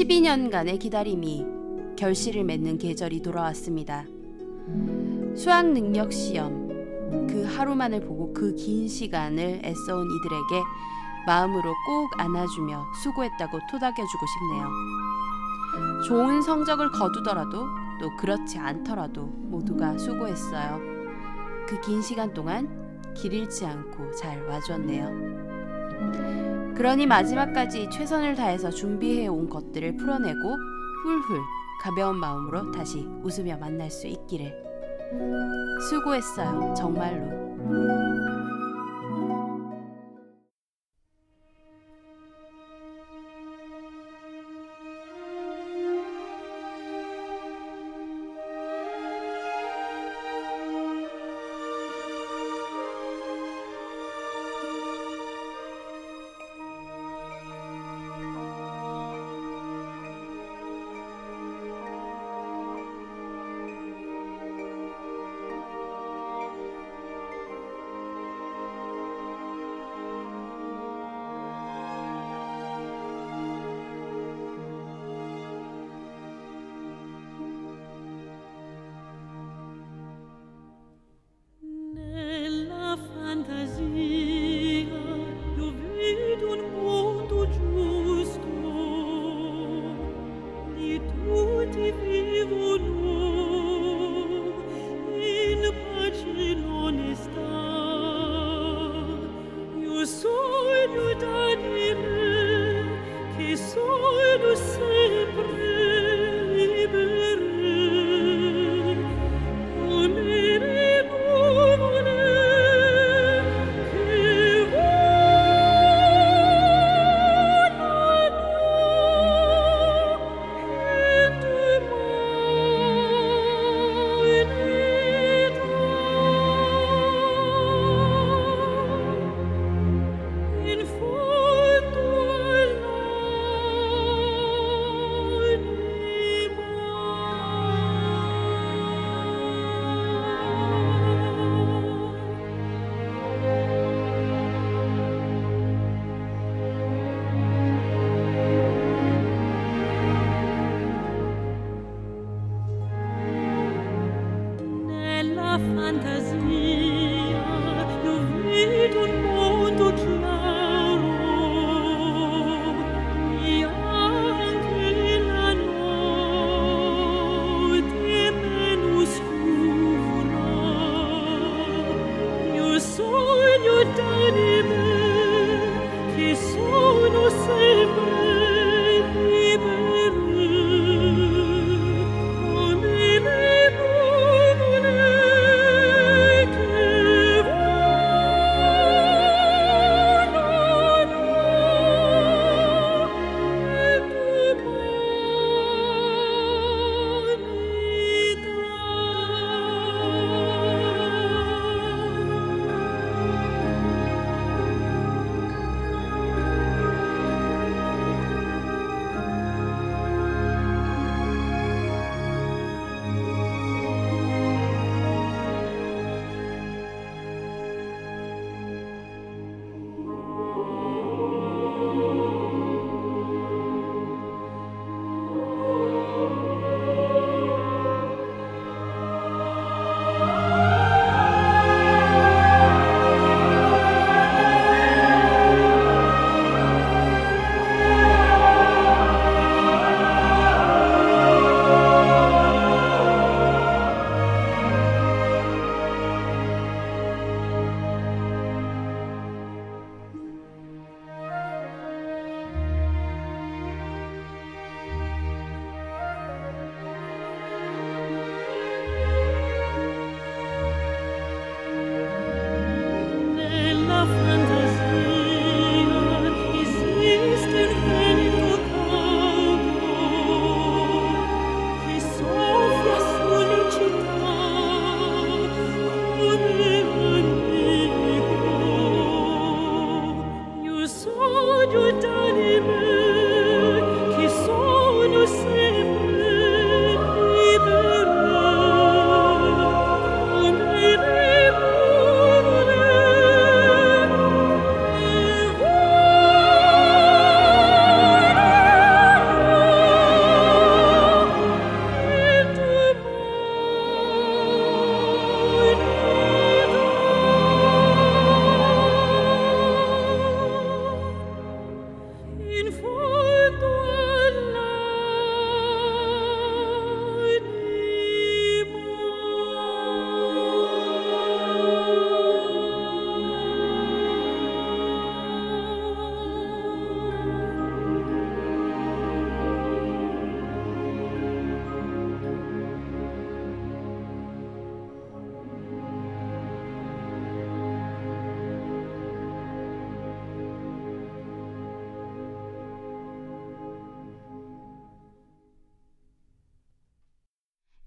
12년간의 기다림이 결실을 맺는 계절이 돌아왔습니다. 수학 능력 시험, 그 하루만을 보고 그 긴 시간을 애써온 이들에게 마음으로 꼭 안아주며 수고했다고 토닥여주고 싶네요. 좋은 성적을 거두더라도 또 그렇지 않더라도 모두가 수고했어요. 그 긴 시간 동안 길 잃지 않고 잘 와주었네요. 그러니 마지막까지 최선을 다해서 준비해온 것들을 풀어내고 훌훌 가벼운 마음으로 다시 웃으며 만날 수 있기를. 수고했어요, 정말로.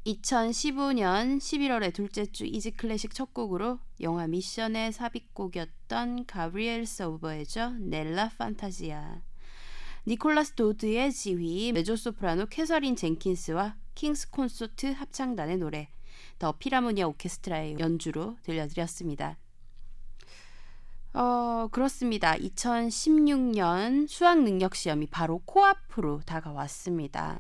2015년 11월의 둘째 주 이지 클래식 첫 곡으로 영화 미션의 삽입곡이었던 가브리엘 서버의죠 넬라 판타지아, 니콜라스 도드의 지휘, 메조소프라노 캐서린 젠킨스와 킹스 콘서트 합창단의 노래, 더 필하모니아 오케스트라의 연주로 들려드렸습니다. 그렇습니다. 2016년 수학능력시험이 바로 코앞으로 다가왔습니다.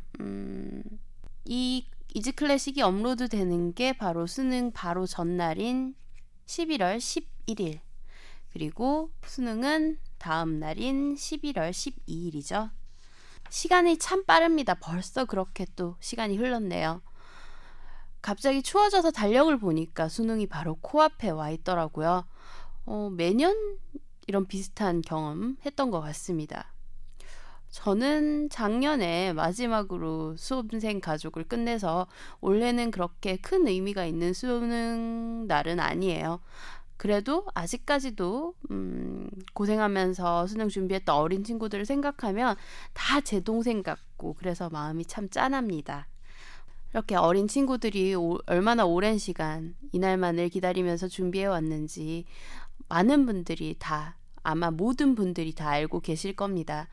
이 이지 클래식이 업로드 되는 게 바로 수능 바로 전날인 11월 11일, 그리고 수능은 다음 날인 11월 12일이죠. 시간이 참 빠릅니다. 벌써 그렇게 또 시간이 흘렀네요. 갑자기 추워져서 달력을 보니까 수능이 바로 코앞에 와 있더라고요. 매년 이런 비슷한 경험 했던 것 같습니다. 저는 작년에 마지막으로 수험생 가족을 끝내서 올해는 그렇게 큰 의미가 있는 수능 날은 아니에요. 그래도 아직까지도 고생하면서 수능 준비했던 어린 친구들을 생각하면 다 제 동생 같고 그래서 마음이 참 짠합니다. 이렇게 어린 친구들이 얼마나 오랜 시간 이날만을 기다리면서 준비해왔는지 많은 분들이 다, 아마 모든 분들이 다 알고 계실 겁니다.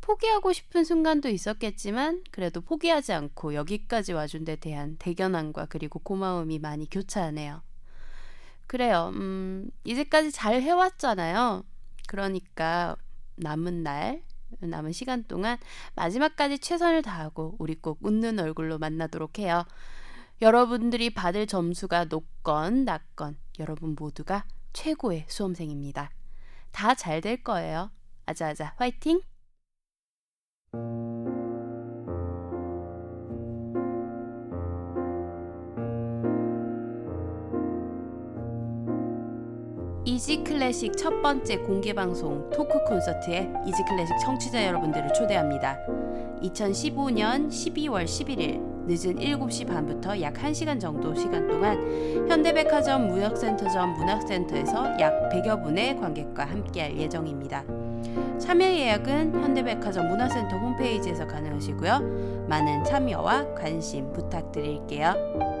포기하고 싶은 순간도 있었겠지만 그래도 포기하지 않고 여기까지 와준 데 대한 대견함과 그리고 고마움이 많이 교차하네요. 그래요. 이제까지 잘 해왔잖아요. 그러니까 남은 날, 남은 시간 동안 마지막까지 최선을 다하고 우리 꼭 웃는 얼굴로 만나도록 해요. 여러분들이 받을 점수가 높건 낮건 여러분 모두가 최고의 수험생입니다. 다 잘 될 거예요. 아자아자 화이팅! 이지클래식 첫 번째 공개방송 토크 콘서트에 이지클래식 청취자 여러분들을 초대합니다. 2015년 12월 11일 늦은 7시 반부터 약 1시간 정도 시간 동안 현대백화점 무역센터점 문학센터에서 약 100여 분의 관객과 함께할 예정입니다. 참여 예약은 현대백화점 문화센터 홈페이지에서 가능하시고요. 많은 참여와 관심 부탁드릴게요.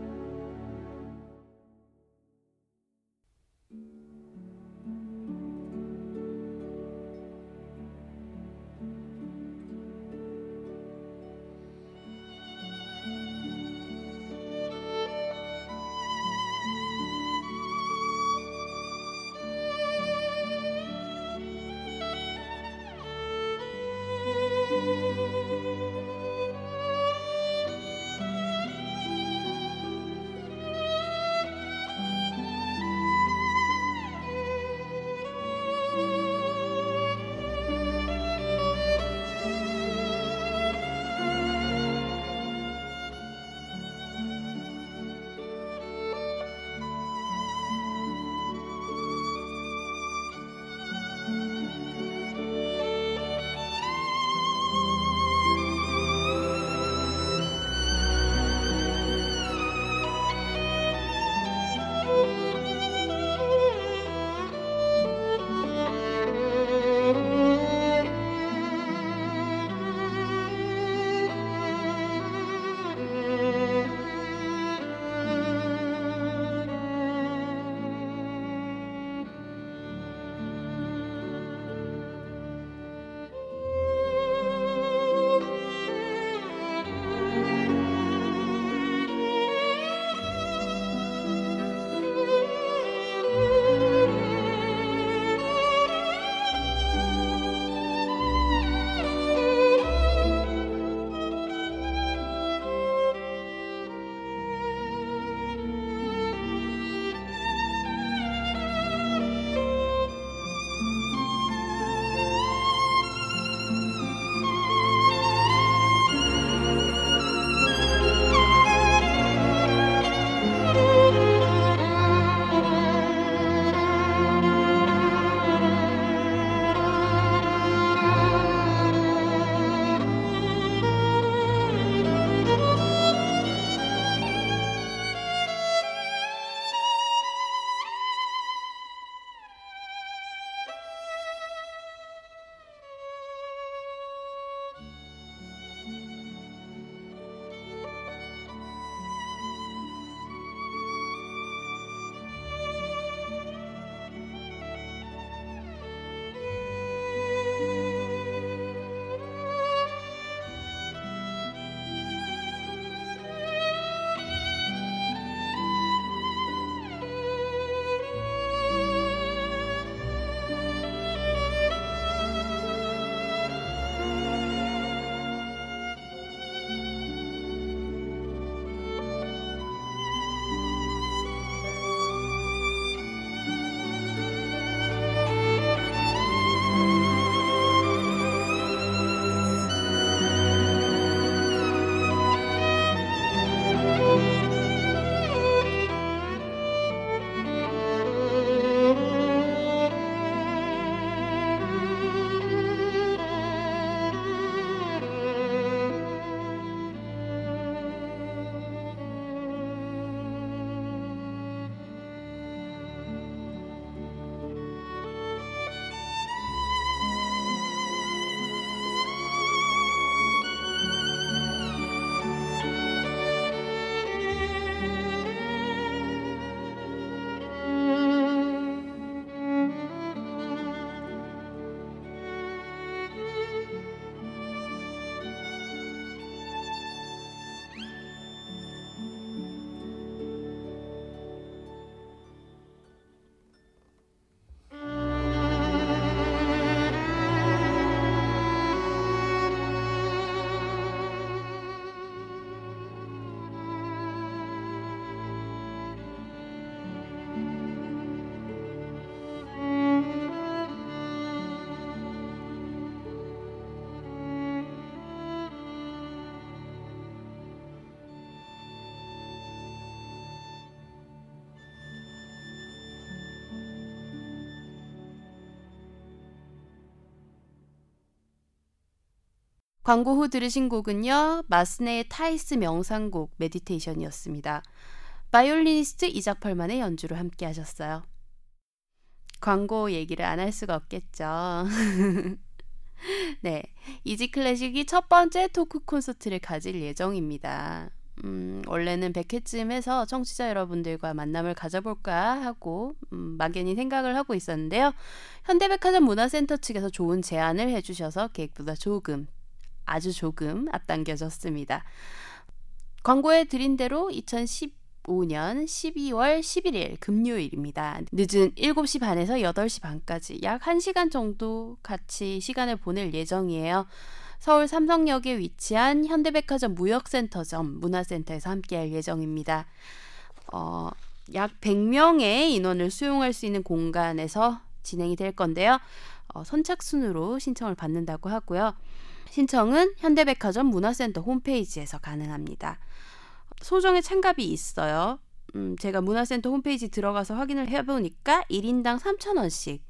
광고 후 들으신 곡은요, 마스네의 타이스 명상곡 메디테이션이었습니다. 바이올리니스트 이작펄만의 연주로 함께 하셨어요. 광고 얘기를 안 할 수가 없겠죠. 네, 이지클래식이 첫 번째 토크 콘서트를 가질 예정입니다. 원래는 100회쯤 해서 청취자 여러분들과 만남을 가져볼까 하고 막연히 생각을 하고 있었는데요. 현대백화점 문화센터 측에서 좋은 제안을 해주셔서 계획보다 조금, 아주 조금 앞당겨졌습니다. 광고에 드린 대로 2015년 12월 11일 금요일입니다. 늦은 7시 반에서 8시 반까지 약 1시간 정도 같이 시간을 보낼 예정이에요. 서울 삼성역에 위치한 현대백화점 무역센터점 문화센터에서 함께할 예정입니다. 약 100명의 인원을 수용할 수 있는 공간에서 진행이 될 건데요. 선착순으로 신청을 받는다고 하고요. 신청은 현대백화점 문화센터 홈페이지에서 가능합니다. 소정의 참가비 있어요. 제가 문화센터 홈페이지 들어가서 확인을 해보니까 1인당 3,000원씩,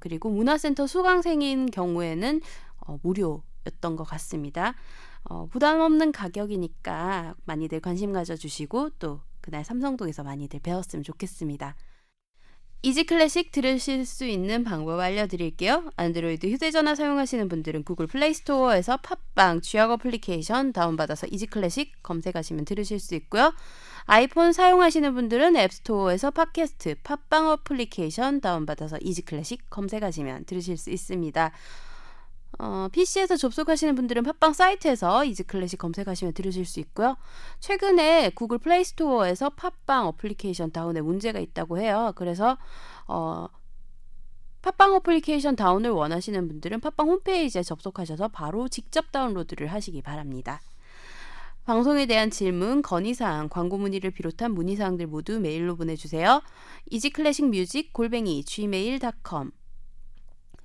그리고 문화센터 수강생인 경우에는 무료 였던 것 같습니다. 부담 없는 가격이니까 많이들 관심 가져주시고 또 그날 삼성동에서 많이들 배웠으면 좋겠습니다. 이지클래식 들으실 수 있는 방법 알려드릴게요. 안드로이드 휴대전화 사용하시는 분들은 구글 플레이스토어에서 팟빵, 쥐약 어플리케이션 다운받아서 이지클래식 검색하시면 들으실 수 있고요. 아이폰 사용하시는 분들은 앱스토어에서 팟캐스트, 팟빵 어플리케이션 다운받아서 이지클래식 검색하시면 들으실 수 있습니다. PC에서 접속하시는 분들은 팟빵 사이트에서 이지클래식 검색하시면 들으실 수 있고요. 최근에 구글 플레이스토어에서 팟빵 어플리케이션 다운에 문제가 있다고 해요. 그래서 팟빵 어플리케이션 다운을 원하시는 분들은 팟빵 홈페이지에 접속하셔서 바로 직접 다운로드를 하시기 바랍니다. 방송에 대한 질문, 건의사항, 광고 문의를 비롯한 문의사항들 모두 메일로 보내주세요. easyclassicmusic@gmail.com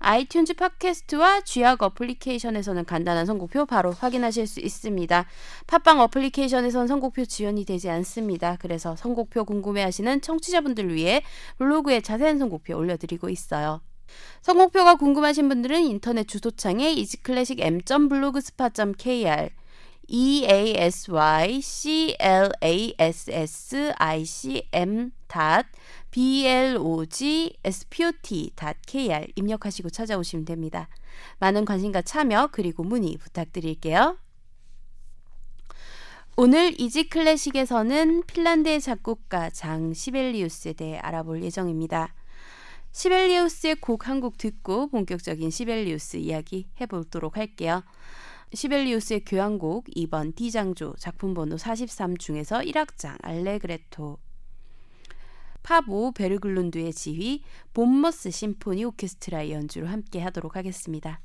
아이튠즈 팟캐스트와 쥐약 어플리케이션에서는 간단한 선곡표 바로 확인하실 수 있습니다. 팟빵 어플리케이션에선 선곡표 지원이 되지 않습니다. 그래서 선곡표 궁금해하시는 청취자분들을 위해 블로그에 자세한 선곡표 올려드리고 있어요. 선곡표가 궁금하신 분들은 인터넷 주소창에 easyclassicm.blogspot.kr easyclassicm.blogspot.kr 입력하시고 찾아오시면 됩니다. 많은 관심과 참여 그리고 문의 부탁드릴게요. 오늘 이지클래식에서는 핀란드의 작곡가 장 시벨리우스에 대해 알아볼 예정입니다. 시벨리우스의 곡 한 곡 듣고 본격적인 시벨리우스 이야기 해보도록 할게요. 시벨리우스의 교향곡 2번 D장조 작품 번호 43 중에서 1악장 알레그레토, 파보 베르글룬드의 지휘, 보르무스 심포니 오케스트라의 연주로 함께 하도록 하겠습니다.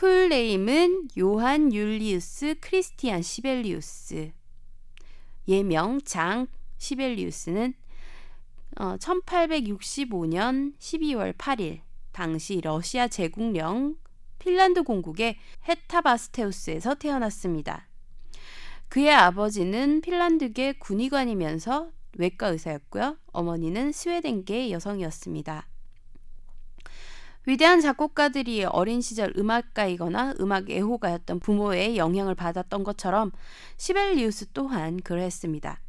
풀네임은 요한 율리우스 크리스티안 시벨리우스, 예명 장 시벨리우스는 1865년 12월 8일 당시 러시아 제국령 핀란드 공국의 헤타바스테우스에서 태어났습니다. 그의 아버지는 핀란드계 군의관이면서 외과 의사였고요. 어머니는 스웨덴계 여성이었습니다. 위대한 작곡가들이 어린 시절 음악가이거나 음악 애호가였던 부모의 영향을 받았던 것처럼 시벨리우스 또한 그랬습니다.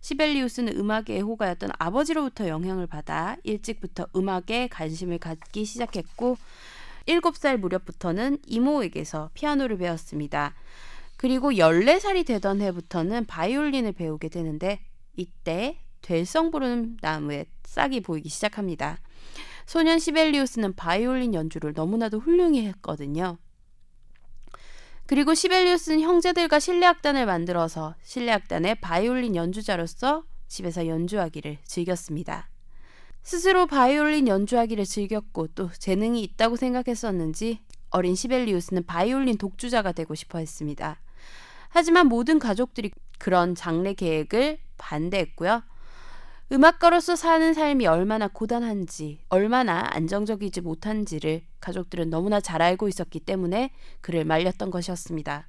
시벨리우스는 음악 애호가였던 아버지로부터 영향을 받아 일찍부터 음악에 관심을 갖기 시작했고 7살 무렵부터는 이모에게서 피아노를 배웠습니다. 그리고 14살이 되던 해부터는 바이올린을 배우게 되는데 이때 될성 부르는 나무에 싹이 보이기 시작합니다. 소년 시벨리우스는 바이올린 연주를 너무나도 훌륭히 했거든요. 그리고 시벨리우스는 형제들과 실내악단을 만들어서 실내악단의 바이올린 연주자로서 집에서 연주하기를 즐겼습니다. 스스로 바이올린 연주하기를 즐겼고 또 재능이 있다고 생각했었는지 어린 시벨리우스는 바이올린 독주자가 되고 싶어 했습니다. 하지만 모든 가족들이 그런 장래 계획을 반대했고요. 음악가로서 사는 삶이 얼마나 고단한지, 얼마나 안정적이지 못한지를 가족들은 너무나 잘 알고 있었기 때문에 그를 말렸던 것이었습니다.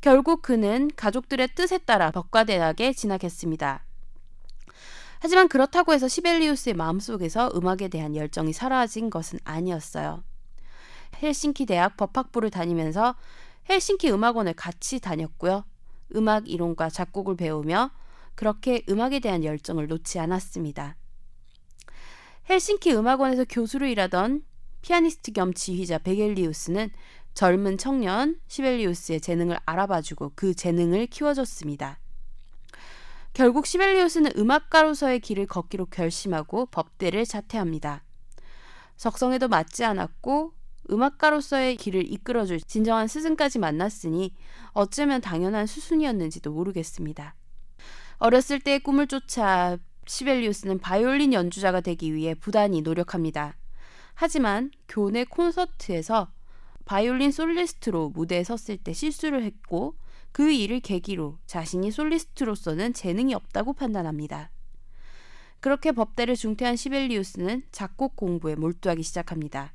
결국 그는 가족들의 뜻에 따라 법과대학에 진학했습니다. 하지만 그렇다고 해서 시벨리우스의 마음속에서 음악에 대한 열정이 사라진 것은 아니었어요. 헬싱키 대학 법학부를 다니면서 헬싱키 음악원을 같이 다녔고요. 음악 이론과 작곡을 배우며 그렇게 음악에 대한 열정을 놓지 않았습니다. 헬싱키 음악원에서 교수로 일하던 피아니스트 겸 지휘자 베겔리우스는 젊은 청년 시벨리우스의 재능을 알아봐주고 그 재능을 키워줬습니다. 결국 시벨리우스는 음악가로서의 길을 걷기로 결심하고 법대를 자퇴합니다. 적성에도 맞지 않았고 음악가로서의 길을 이끌어줄 진정한 스승까지 만났으니 어쩌면 당연한 수순이었는지도 모르겠습니다. 어렸을 때의 꿈을 쫓아 시벨리우스는 바이올린 연주자가 되기 위해 부단히 노력합니다. 하지만 교내 콘서트에서 바이올린 솔리스트로 무대에 섰을 때 실수를 했고 그 일을 계기로 자신이 솔리스트로서는 재능이 없다고 판단합니다. 그렇게 법대를 중퇴한 시벨리우스는 작곡 공부에 몰두하기 시작합니다.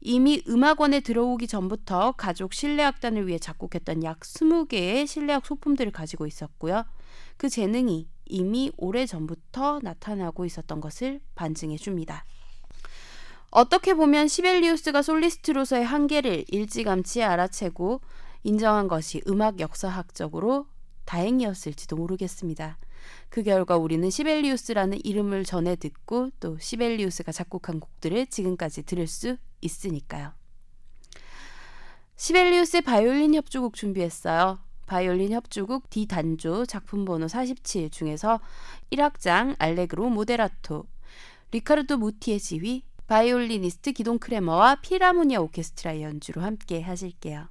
이미 음악원에 들어오기 전부터 가족 실내악단을 위해 작곡했던 약 20개의 실내악 소품들을 가지고 있었고요. 그 재능이 이미 오래전부터 나타나고 있었던 것을 반증해 줍니다. 어떻게 보면 시벨리우스가 솔리스트로서의 한계를 일찌감치 알아채고 인정한 것이 음악 역사학적으로 다행이었을지도 모르겠습니다. 그 결과 우리는 시벨리우스라는 이름을 전해 듣고 또 시벨리우스가 작곡한 곡들을 지금까지 들을 수 있으니까요. 시벨리우스의 바이올린 협주곡 준비했어요. 바이올린 협주곡 D단조 작품 번호 47 중에서 1악장 알레그로 모데라토, 리카르도 무티의 지휘, 바이올리니스트 기동 크레머와 필하모니아 오케스트라의 연주로 함께 하실게요.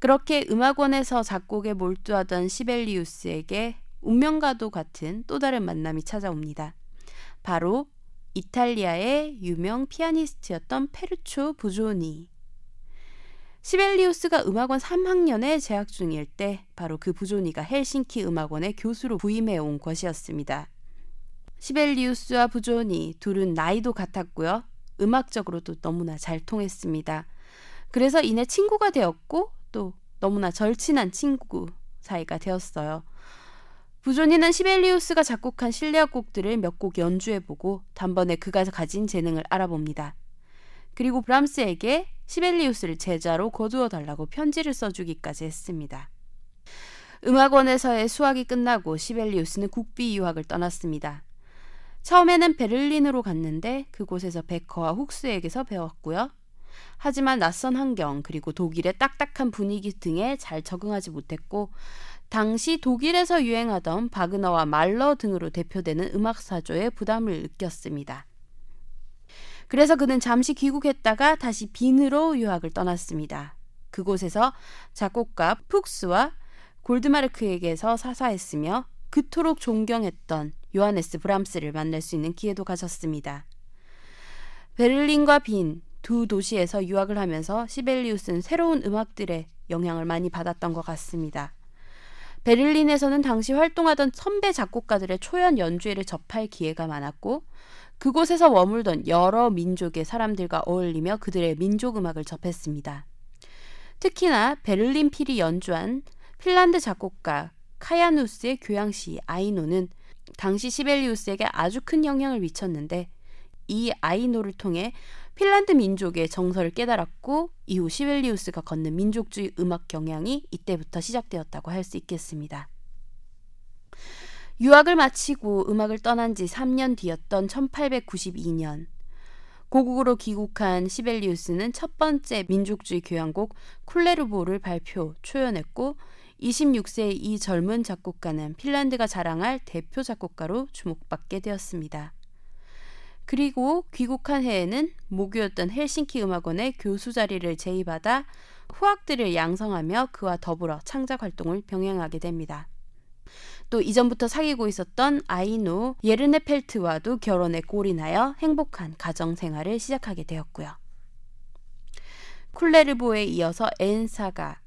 그렇게 음악원에서 작곡에 몰두하던 시벨리우스에게 운명과도 같은 또 다른 만남이 찾아옵니다. 바로 이탈리아의 유명 피아니스트였던 페루치오 부조니. 시벨리우스가 음악원 3학년에 재학 중일 때 바로 그 부조니가 헬싱키 음악원의 교수로 부임해온 것이었습니다. 시벨리우스와 부조니 둘은 나이도 같았고요. 음악적으로도 너무나 잘 통했습니다. 그래서 이내 친구가 되었고 또 너무나 절친한 친구 사이가 되었어요. 부조니는 시벨리우스가 작곡한 실내악 곡들을 몇 곡 연주해보고 단번에 그가 가진 재능을 알아봅니다. 그리고 브람스에게 시벨리우스를 제자로 거두어달라고 편지를 써주기까지 했습니다. 음악원에서의 수학이 끝나고 시벨리우스는 국비 유학을 떠났습니다. 처음에는 베를린으로 갔는데 그곳에서 베커와 훅스에게서 배웠고요. 하지만 낯선 환경 그리고 독일의 딱딱한 분위기 등에 잘 적응하지 못했고 당시 독일에서 유행하던 바그너와 말러 등으로 대표되는 음악사조의 부담을 느꼈습니다. 그래서 그는 잠시 귀국했다가 다시 빈으로 유학을 떠났습니다. 그곳에서 작곡가 푹스와 골드마르크에게서 사사했으며 그토록 존경했던 요하네스 브람스를 만날 수 있는 기회도 가졌습니다. 베를린과 빈 두 도시에서 유학을 하면서 시벨리우스는 새로운 음악들의 영향을 많이 받았던 것 같습니다. 베를린에서는 당시 활동하던 선배 작곡가들의 초연 연주회를 접할 기회가 많았고 그곳에서 머물던 여러 민족의 사람들과 어울리며 그들의 민족 음악을 접했습니다. 특히나 베를린 필이 연주한 핀란드 작곡가 카야누스의 교향시 아이노는 당시 시벨리우스에게 아주 큰 영향을 미쳤는데 이 아이노를 통해 핀란드 민족의 정서를 깨달았고 이후 시벨리우스가 걷는 민족주의 음악 경향이 이때부터 시작되었다고 할 수 있겠습니다. 유학을 마치고 음악을 떠난 지 3년 뒤였던 1892년 고국으로 귀국한 시벨리우스는 첫 번째 민족주의 교향곡 쿨레르보를 발표, 초연했고 26세의 이 젊은 작곡가는 핀란드가 자랑할 대표 작곡가로 주목받게 되었습니다. 그리고 귀국한 해에는 모교였던 헬싱키 음악원의 교수 자리를 제의받아 후학들을 양성하며 그와 더불어 창작 활동을 병행하게 됩니다. 또 이전부터 사귀고 있었던 아이노 예르네펠트와도 결혼에 골인하여 행복한 가정 생활을 시작하게 되었고요. 쿨레르보에 이어서 엔사가,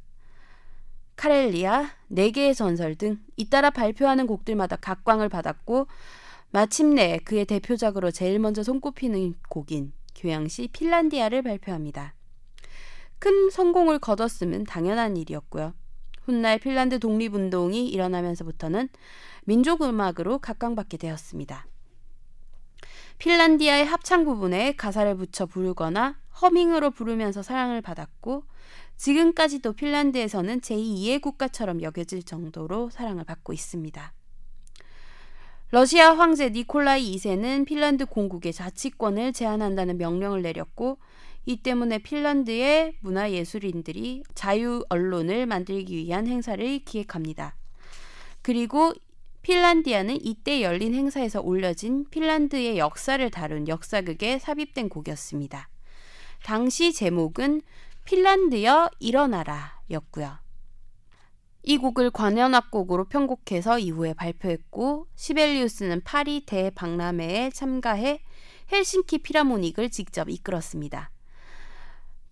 카렐리아, 4개의 전설 등 잇따라 발표하는 곡들마다 각광을 받았고 마침내 그의 대표작으로 제일 먼저 손꼽히는 곡인 교향시 핀란디아를 발표합니다. 큰 성공을 거뒀음은 당연한 일이었고요. 훗날 핀란드 독립운동이 일어나면서부터는 민족음악으로 각광받게 되었습니다. 핀란디아의 합창 부분에 가사를 붙여 부르거나 허밍으로 부르면서 사랑을 받았고 지금까지도 핀란드에서는 제2의 국가처럼 여겨질 정도로 사랑을 받고 있습니다. 러시아 황제 니콜라이 2세는 핀란드 공국의 자치권을 제한한다는 명령을 내렸고 이 때문에 핀란드의 문화예술인들이 자유언론을 만들기 위한 행사를 기획합니다. 그리고 핀란디아는 이때 열린 행사에서 올려진 핀란드의 역사를 다룬 역사극에 삽입된 곡이었습니다. 당시 제목은 핀란드여 일어나라 였고요. 이 곡을 관현악곡으로 편곡해서 이후에 발표했고, 시벨리우스는 파리 대박람회에 참가해 헬싱키 필하모닉을 직접 이끌었습니다.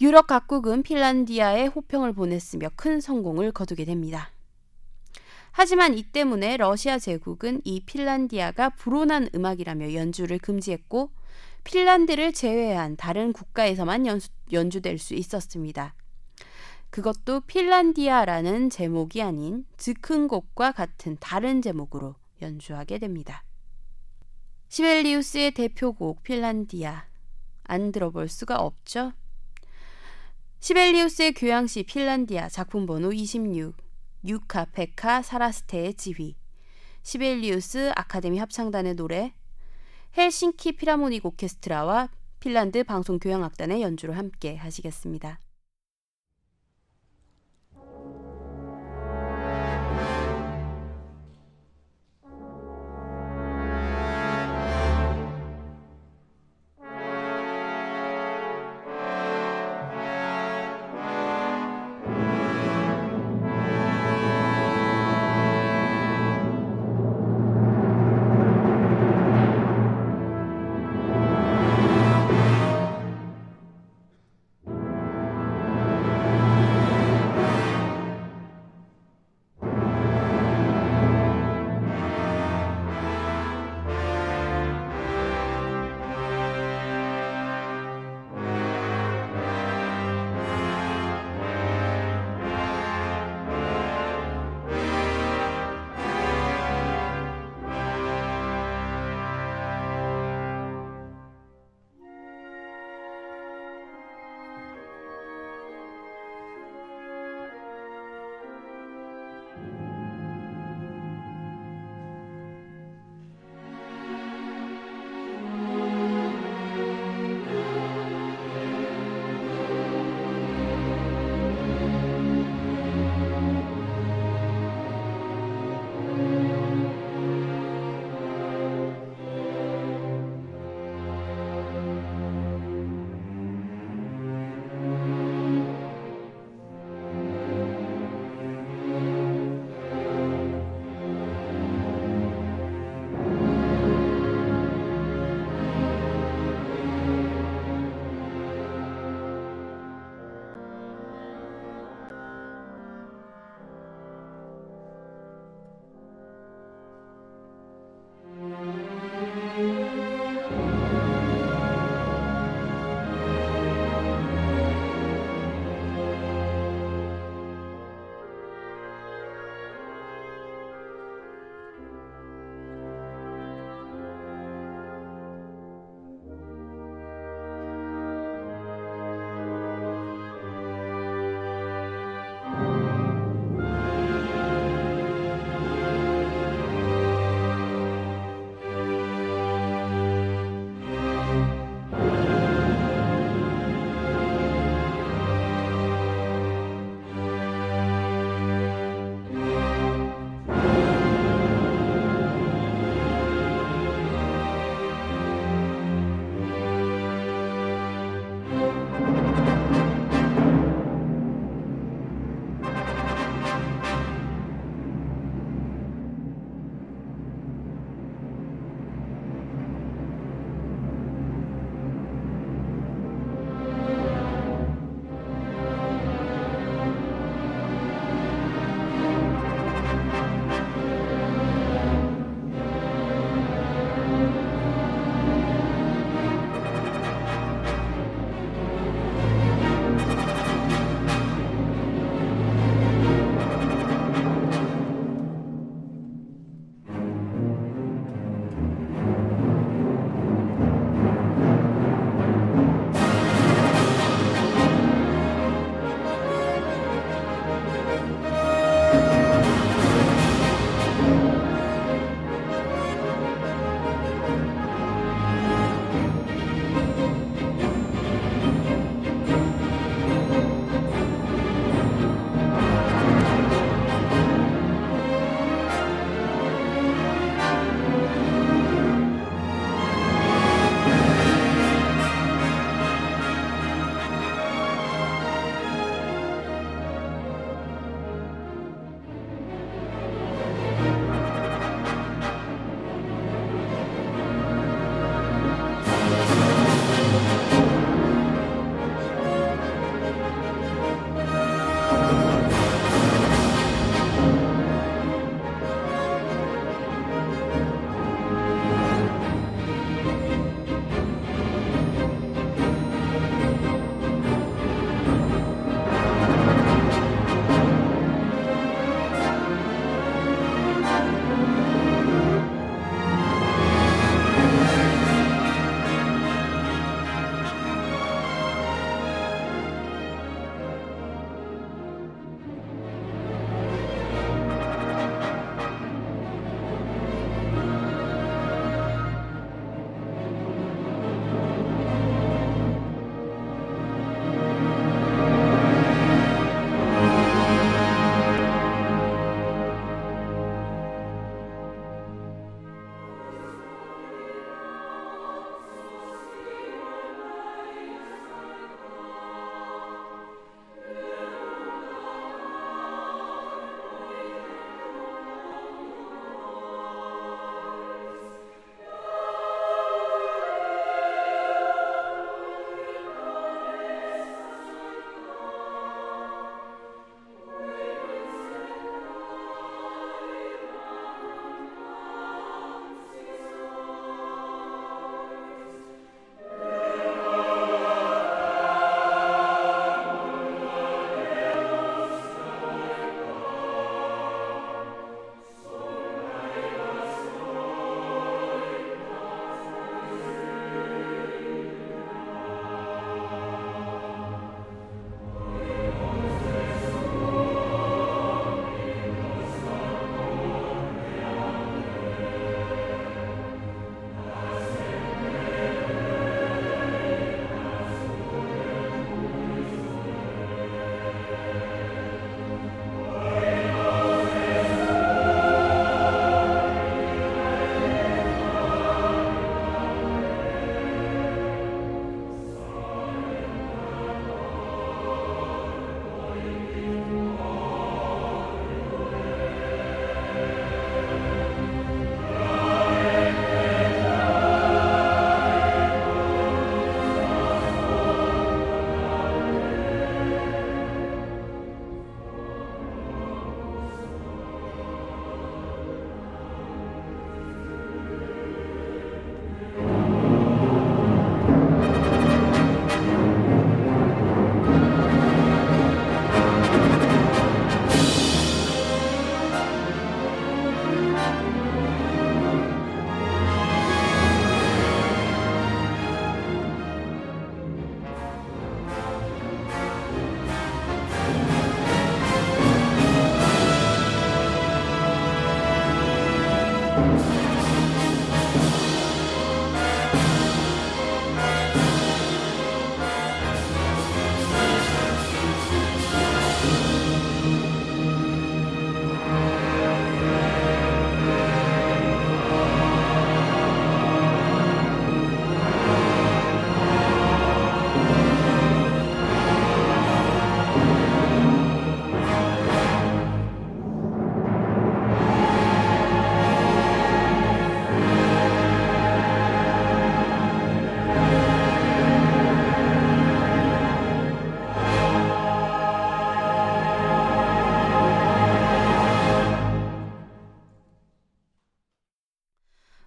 유럽 각국은 핀란디아에 호평을 보냈으며 큰 성공을 거두게 됩니다. 하지만 이 때문에 러시아 제국은 이 핀란디아가 불온한 음악이라며 연주를 금지했고, 핀란드를 제외한 다른 국가에서만 연주될 수 있었습니다. 그것도 핀란디아라는 제목이 아닌 즉흥곡과 같은 다른 제목으로 연주하게 됩니다. 시벨리우스의 대표곡 핀란디아, 안 들어볼 수가 없죠? 시벨리우스의 교향시 핀란디아 작품 번호 26, 유카 페카 사라스테의 지휘, 시벨리우스 아카데미 합창단의 노래, 헬싱키 필하모닉 오케스트라와 핀란드 방송교향악단의 연주로 함께 하시겠습니다.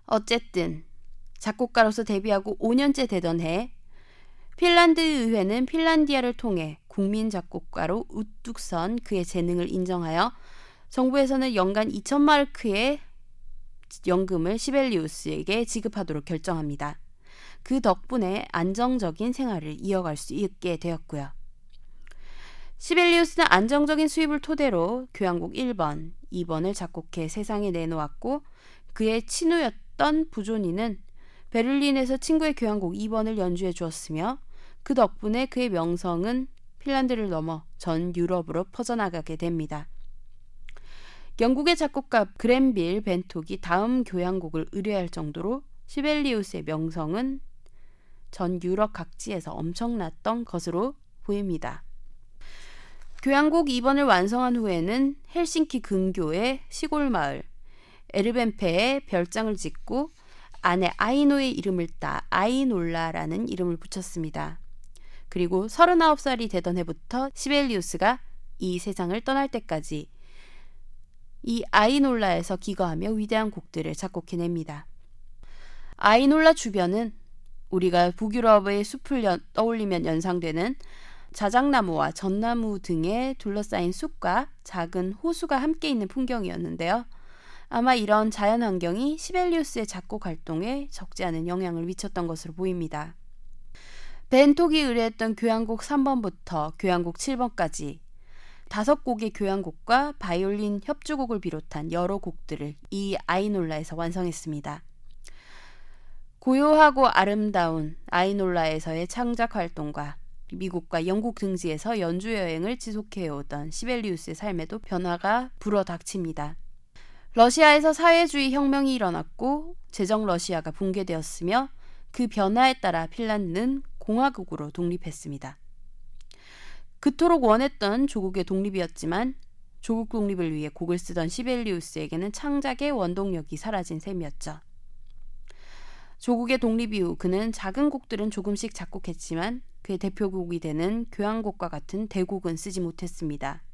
어쨌든 작곡가로서 데뷔하고 5년째 되던 해 핀란드 의회는 핀란디아를 통해 국민 작곡가로 우뚝 선 그의 재능을 인정하여 정부에서는 연간 2,000마르크의 연금을 시벨리우스에게 지급하도록 결정합니다. 그 덕분에 안정적인 생활을 이어갈 수 있게 되었고요. 시벨리우스는 안정적인 수입을 토대로 교향곡 1번, 2번을 작곡해 세상에 내놓았고 그의 친우였던 부조니는 베를린에서 친구의 교향곡 2번을 연주해 주었으며 그 덕분에 그의 명성은 핀란드를 넘어 전 유럽으로 퍼져나가게 됩니다. 영국의 작곡가 그랜빌 벤톡이 다음 교향곡을 의뢰할 정도로 시벨리우스의 명성은 전 유럽 각지에서 엄청났던 것으로 보입니다. 교향곡 2번을 완성한 후에는 헬싱키 근교의 시골 마을 에르벤페에 별장을 짓고 아내 아이노의 이름을 따 아이놀라라는 이름을 붙였습니다. 그리고 39살이 되던 해부터 시벨리우스가 이 세상을 떠날 때까지 이 아이놀라에서 기거하며 위대한 곡들을 작곡해냅니다. 아이놀라 주변은 우리가 북유럽의 숲을 떠올리면 연상되는 자작나무와 전나무 등에 둘러싸인 숲과 작은 호수가 함께 있는 풍경이었는데요. 아마 이런 자연 환경이 시벨리우스의 작곡 활동에 적지 않은 영향을 미쳤던 것으로 보입니다. 벤톡이 의뢰했던 교향곡 3번부터 교향곡 7번까지 5곡의 교향곡과 바이올린 협주곡을 비롯한 여러 곡들을 이 아이놀라에서 완성했습니다. 고요하고 아름다운 아이놀라에서의 창작 활동과 미국과 영국 등지에서 연주 여행을 지속해오던 시벨리우스의 삶에도 변화가 불어닥칩니다. 러시아에서 사회주의 혁명이 일어났고 제정 러시아가 붕괴되었으며 그 변화에 따라 핀란드는 공화국으로 독립했습니다. 그토록 원했던 조국의 독립이었지만 조국 독립을 위해 곡을 쓰던 시벨리우스에게는 창작의 원동력이 사라진 셈이었죠. 조국의 독립 이후 그는 작은 곡들은 조금씩 작곡했지만 그의 대표곡이 되는 교향곡과 같은 대곡은 쓰지 못했습니다.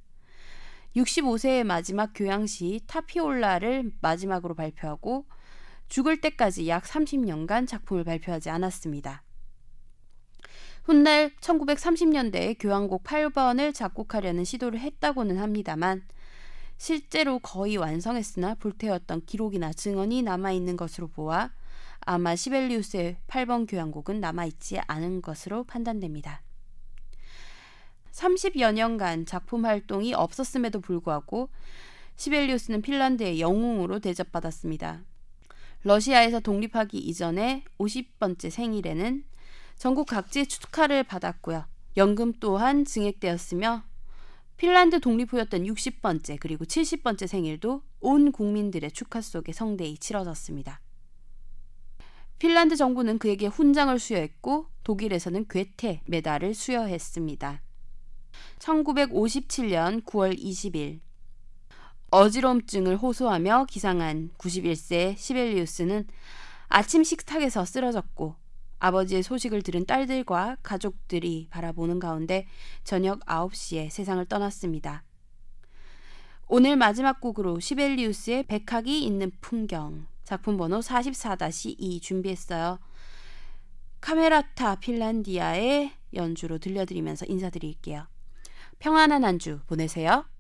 65세의 마지막 교향시 타피올라를 마지막으로 발표하고 죽을 때까지 약 30년간 작품을 발표하지 않았습니다. 훗날 1930년대에 교향곡 8번을 작곡하려는 시도를 했다고는 합니다만 실제로 거의 완성했으나 불태웠던 기록이나 증언이 남아있는 것으로 보아 아마 시벨리우스의 8번 교향곡은 남아있지 않은 것으로 판단됩니다. 30여 년간 작품 활동이 없었음에도 불구하고 시벨리우스는 핀란드의 영웅으로 대접받았습니다. 러시아에서 독립하기 이전에 50번째 생일에는 전국 각지의 축하를 받았고요. 연금 또한 증액되었으며 핀란드 독립 후였던 60번째 그리고 70번째 생일도 온 국민들의 축하 속에 성대히 치러졌습니다. 핀란드 정부는 그에게 훈장을 수여했고 독일에서는 괴테 메달을 수여했습니다. 1957년 9월 20일 어지러움증을 호소하며 기상한 91세 시벨리우스는 아침 식탁에서 쓰러졌고 아버지의 소식을 들은 딸들과 가족들이 바라보는 가운데 저녁 9시에 세상을 떠났습니다. 오늘 마지막 곡으로 시벨리우스의 백학이 있는 풍경 작품 번호 44-2 준비했어요. 카메라타 핀란디아의 연주로 들려드리면서 인사드릴게요. 평안한 한 주 보내세요.